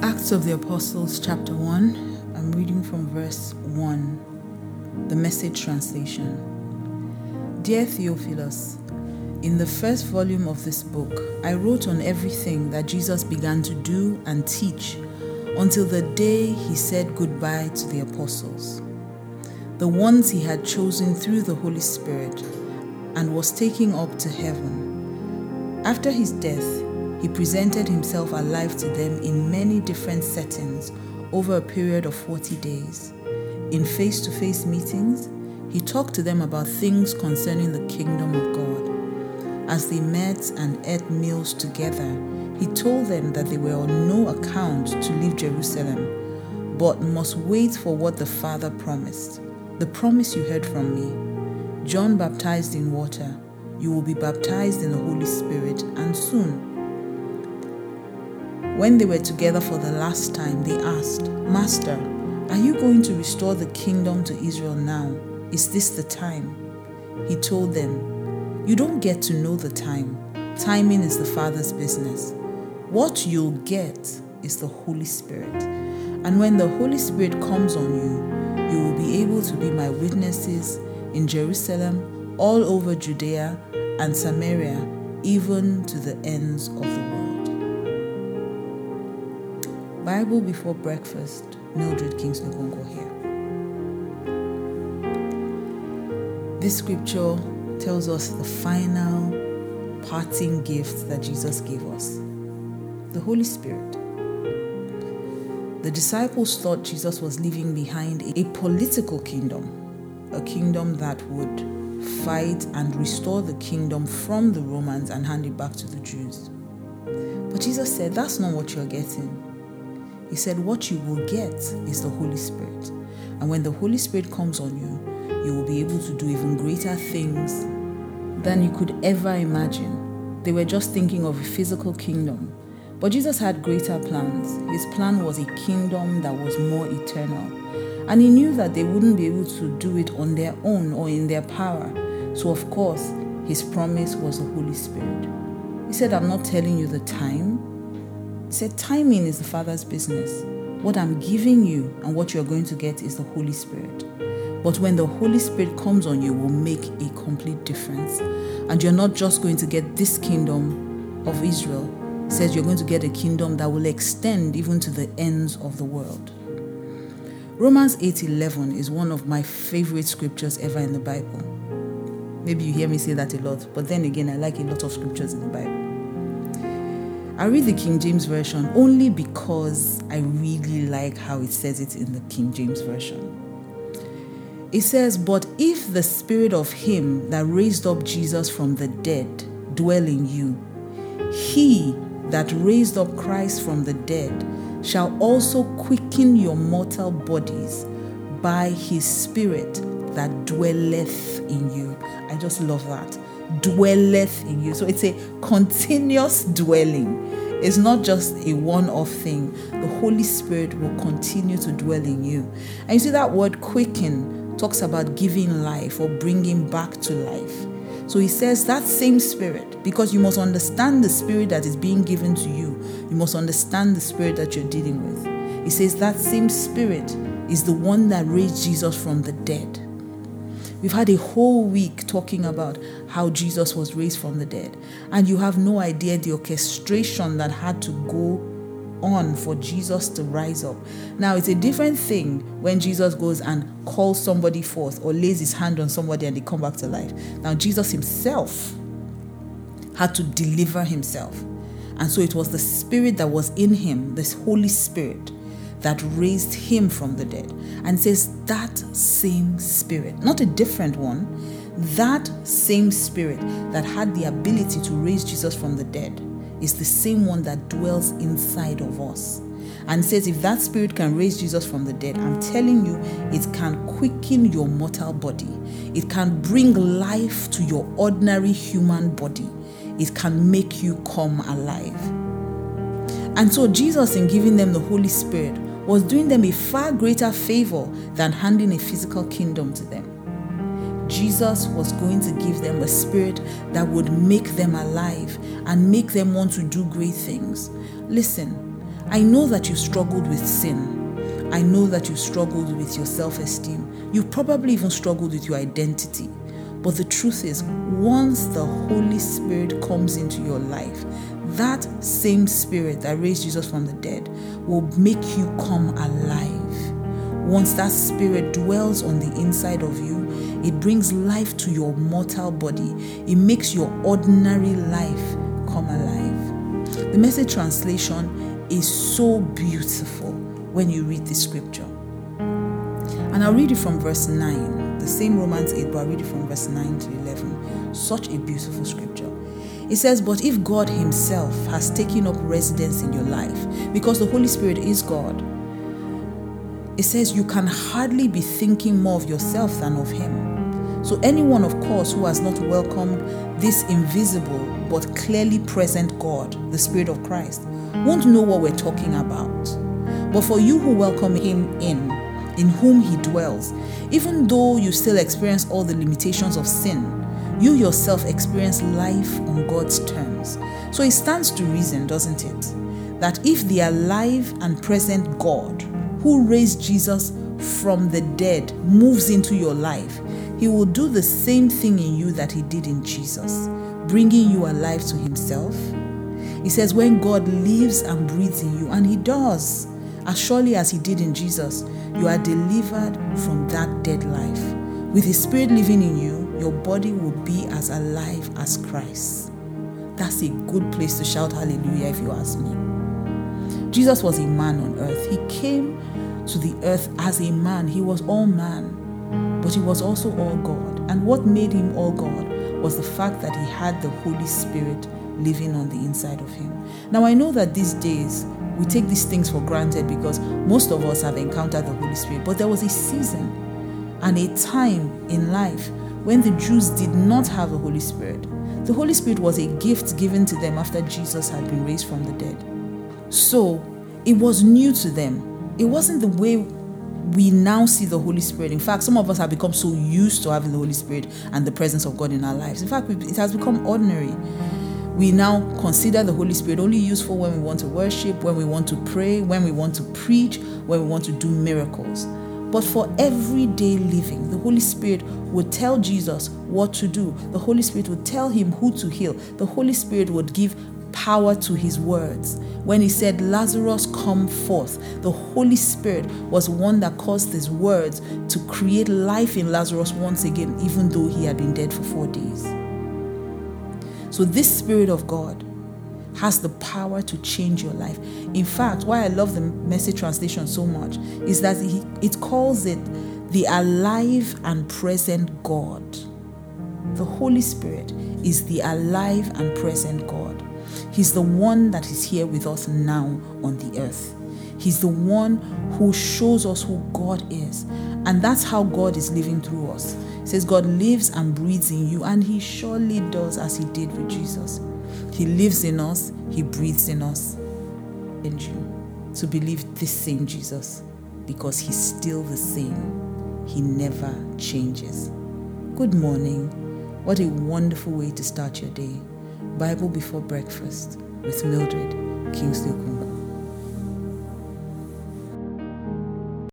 Acts of the Apostles, chapter 1. I'm reading from verse 1, the Message translation. Dear Theophilus, in the first volume of this book, I wrote on everything that Jesus began to do and teach until the day he said goodbye to the apostles, the ones he had chosen through the Holy Spirit and was taking up to heaven. After his death, he presented himself alive to them in many different settings over a period of 40 days. In face-to-face meetings, he talked to them about things concerning the kingdom of God. As they met and ate meals together, he told them that they were on no account to leave Jerusalem, but must wait for what the Father promised, the promise you heard from me. John baptized in water. You will be baptized in the Holy Spirit, and soon. When they were together for the last time, they asked, Master, are you going to restore the kingdom to Israel now? Is this the time? He told them, you don't get to know the time. Timing is the Father's business. What you'll get is the Holy Spirit. And when the Holy Spirit comes on you, you will be able to be my witnesses in Jerusalem, all over Judea and Samaria, even to the ends of the world. Bible Before Breakfast, Mildred Kingsley Okonkwo here. This scripture tells us the final parting gift that Jesus gave us, the Holy Spirit. The disciples thought Jesus was leaving behind a political kingdom, a kingdom that would fight and restore the kingdom from the Romans and hand it back to the Jews. But Jesus said, that's not what you're getting. He said, what you will get is the Holy Spirit. And when the Holy Spirit comes on you, you will be able to do even greater things than you could ever imagine. They were just thinking of a physical kingdom. But Jesus had greater plans. His plan was a kingdom that was more eternal. And he knew that they wouldn't be able to do it on their own or in their power. So of course, his promise was the Holy Spirit. He said, I'm not telling you the time. He said, timing is the Father's business. What I'm giving you and what you're going to get is the Holy Spirit. But when the Holy Spirit comes on you, it will make a complete difference. And you're not just going to get this kingdom of Israel. He says you're going to get a kingdom that will extend even to the ends of the world. Romans 8:11 is one of my favorite scriptures ever in the Bible. Maybe you hear me say that a lot, but then again, I like a lot of scriptures in the Bible. I read the King James Version only because I really like how it says it in the King James Version. It says, but if the spirit of him that raised up Jesus from the dead dwell in you, he that raised up Christ from the dead shall also quicken your mortal bodies by his spirit that dwelleth in you. I just love that. Dwelleth in you. So it's a continuous dwelling. It's not just a one-off thing. The Holy Spirit will continue to dwell in you. And you see that word quicken talks about giving life or bringing back to life. So he says that same spirit, because you must understand the spirit that is being given to you. You must understand the spirit that you're dealing with. He says that same spirit is the one that raised Jesus from the dead. We've had a whole week talking about how Jesus was raised from the dead. And you have no idea the orchestration that had to go on for Jesus to rise up. Now, it's a different thing when Jesus goes and calls somebody forth or lays his hand on somebody and they come back to life. Now, Jesus himself had to deliver himself. And so it was the spirit that was in him, this Holy Spirit, that raised him from the dead. And says that same spirit, not a different one, that same spirit that had the ability to raise Jesus from the dead is the same one that dwells inside of us. And says if that spirit can raise Jesus from the dead, I'm telling you, it can quicken your mortal body. It can bring life to your ordinary human body. It can make you come alive. And so Jesus, in giving them the Holy Spirit, was doing them a far greater favor than handing a physical kingdom to them. Jesus was going to give them a spirit that would make them alive and make them want to do great things. Listen, I know that you've struggled with sin. I know that you've struggled with your self-esteem. You've probably even struggled with your identity. But the truth is, once the Holy Spirit comes into your life, that same Spirit that raised Jesus from the dead will make you come alive. Once that Spirit dwells on the inside of you, it brings life to your mortal body. It makes your ordinary life come alive. The Message translation is so beautiful when you read this scripture. And I'll read it from verse 9. The same Romans 8, but I'll read it from verse 9 to 11. Such a beautiful scripture. It says, but if God himself has taken up residence in your life, because the Holy Spirit is God, it says you can hardly be thinking more of yourself than of him. So anyone, of course, who has not welcomed this invisible but clearly present God, the Spirit of Christ, won't know what we're talking about. But for you who welcome him in whom he dwells, even though you still experience all the limitations of sin, you yourself experience life on God's terms. So it stands to reason, doesn't it, that if the alive and present God who raised Jesus from the dead moves into your life, he will do the same thing in you that he did in Jesus, bringing you alive to himself. He says when God lives and breathes in you, and he does, as surely as he did in Jesus, you are delivered from that dead life. With his Spirit living in you, your body will be as alive as Christ. That's a good place to shout hallelujah if you ask me. Jesus was a man on earth. He came to the earth as a man. He was all man, but he was also all God. And what made him all God was the fact that he had the Holy Spirit living on the inside of him. Now, I know that these days we take these things for granted because most of us have encountered the Holy Spirit. But there was a season and a time in life when the Jews did not have the Holy Spirit. The Holy Spirit was a gift given to them after Jesus had been raised from the dead. So it was new to them. It wasn't the way we now see the Holy Spirit. In fact, some of us have become so used to having the Holy Spirit and the presence of God in our lives. In fact, it has become ordinary. We now consider the Holy Spirit only useful when we want to worship, when we want to pray, when we want to preach, when we want to do miracles. But for everyday living, the Holy Spirit would tell Jesus what to do. The Holy Spirit would tell him who to heal. The Holy Spirit would give power to his words. When he said, Lazarus, come forth, the Holy Spirit was the one that caused his words to create life in Lazarus once again, even though he had been dead for 4 days. So this Spirit of God has the power to change your life. In fact, why I love the Message translation so much is that it calls it the alive and present God. The Holy Spirit is the alive and present God. He's the one that is here with us now on the earth. He's the one who shows us who God is. And that's how God is living through us. It says God lives and breathes in you, and he surely does, as he did with Jesus. He lives in us, he breathes in us, and you to believe this same Jesus, because he's still the same. He never changes. Good morning. What a wonderful way to start your day. Bible Before Breakfast with Mildred Kingsley Okonkwo.